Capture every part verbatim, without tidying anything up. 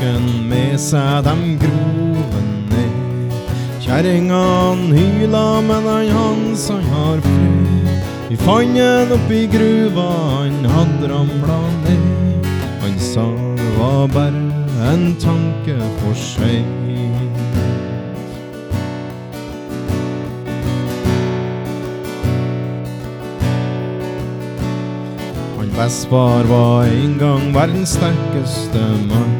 Skogen med seg dem groven ned. Kjæringen hyla, men han hans han har fred. Vi fann en opp i gruva, han hadde ramlet ned. Han sa det var bare en tanke for seg. Han Vestfar var en gang verdens sterkeste mann.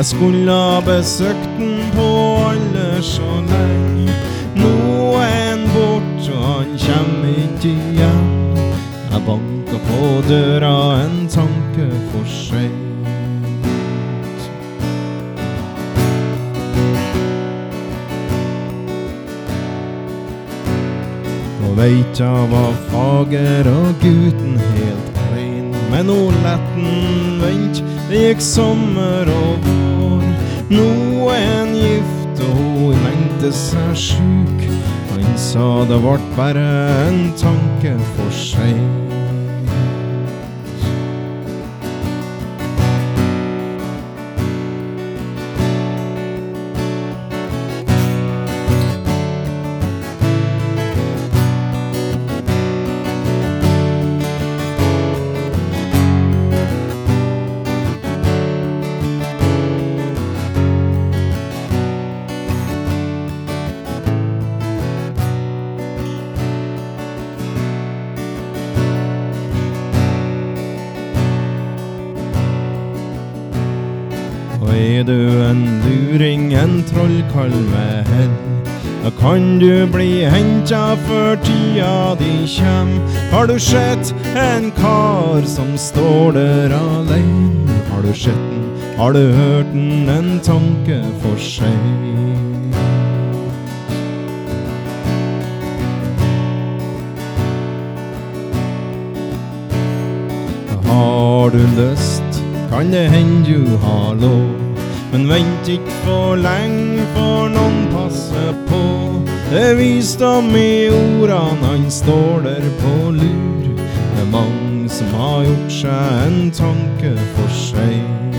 Jeg skulle ha besøkt den på alder så lenge. Nå er han bort, og han kommer ikke igjen. Jeg banker på døra, en tanke for sent. Nå vet jeg var fager og gutten helt klein, men nå letten vent, det gikk sommer og vår. Nå er han gift, og hun mente seg syk. Han sa det vart bare en tanke for seg. Er du en luring, en trollkall med hell? Da kan du bli hentet før tida de kjem. Har du sett en kar som står der alene? Har du sett den? Har du hørt den? En tanke for seg. Har du lyst? Kan det hende du har lov? Men vent ikke for lenge, for noen passer på. Det er visdom i ordene, han står der på lur. Det er mange som har gjort seg en tanke for seg.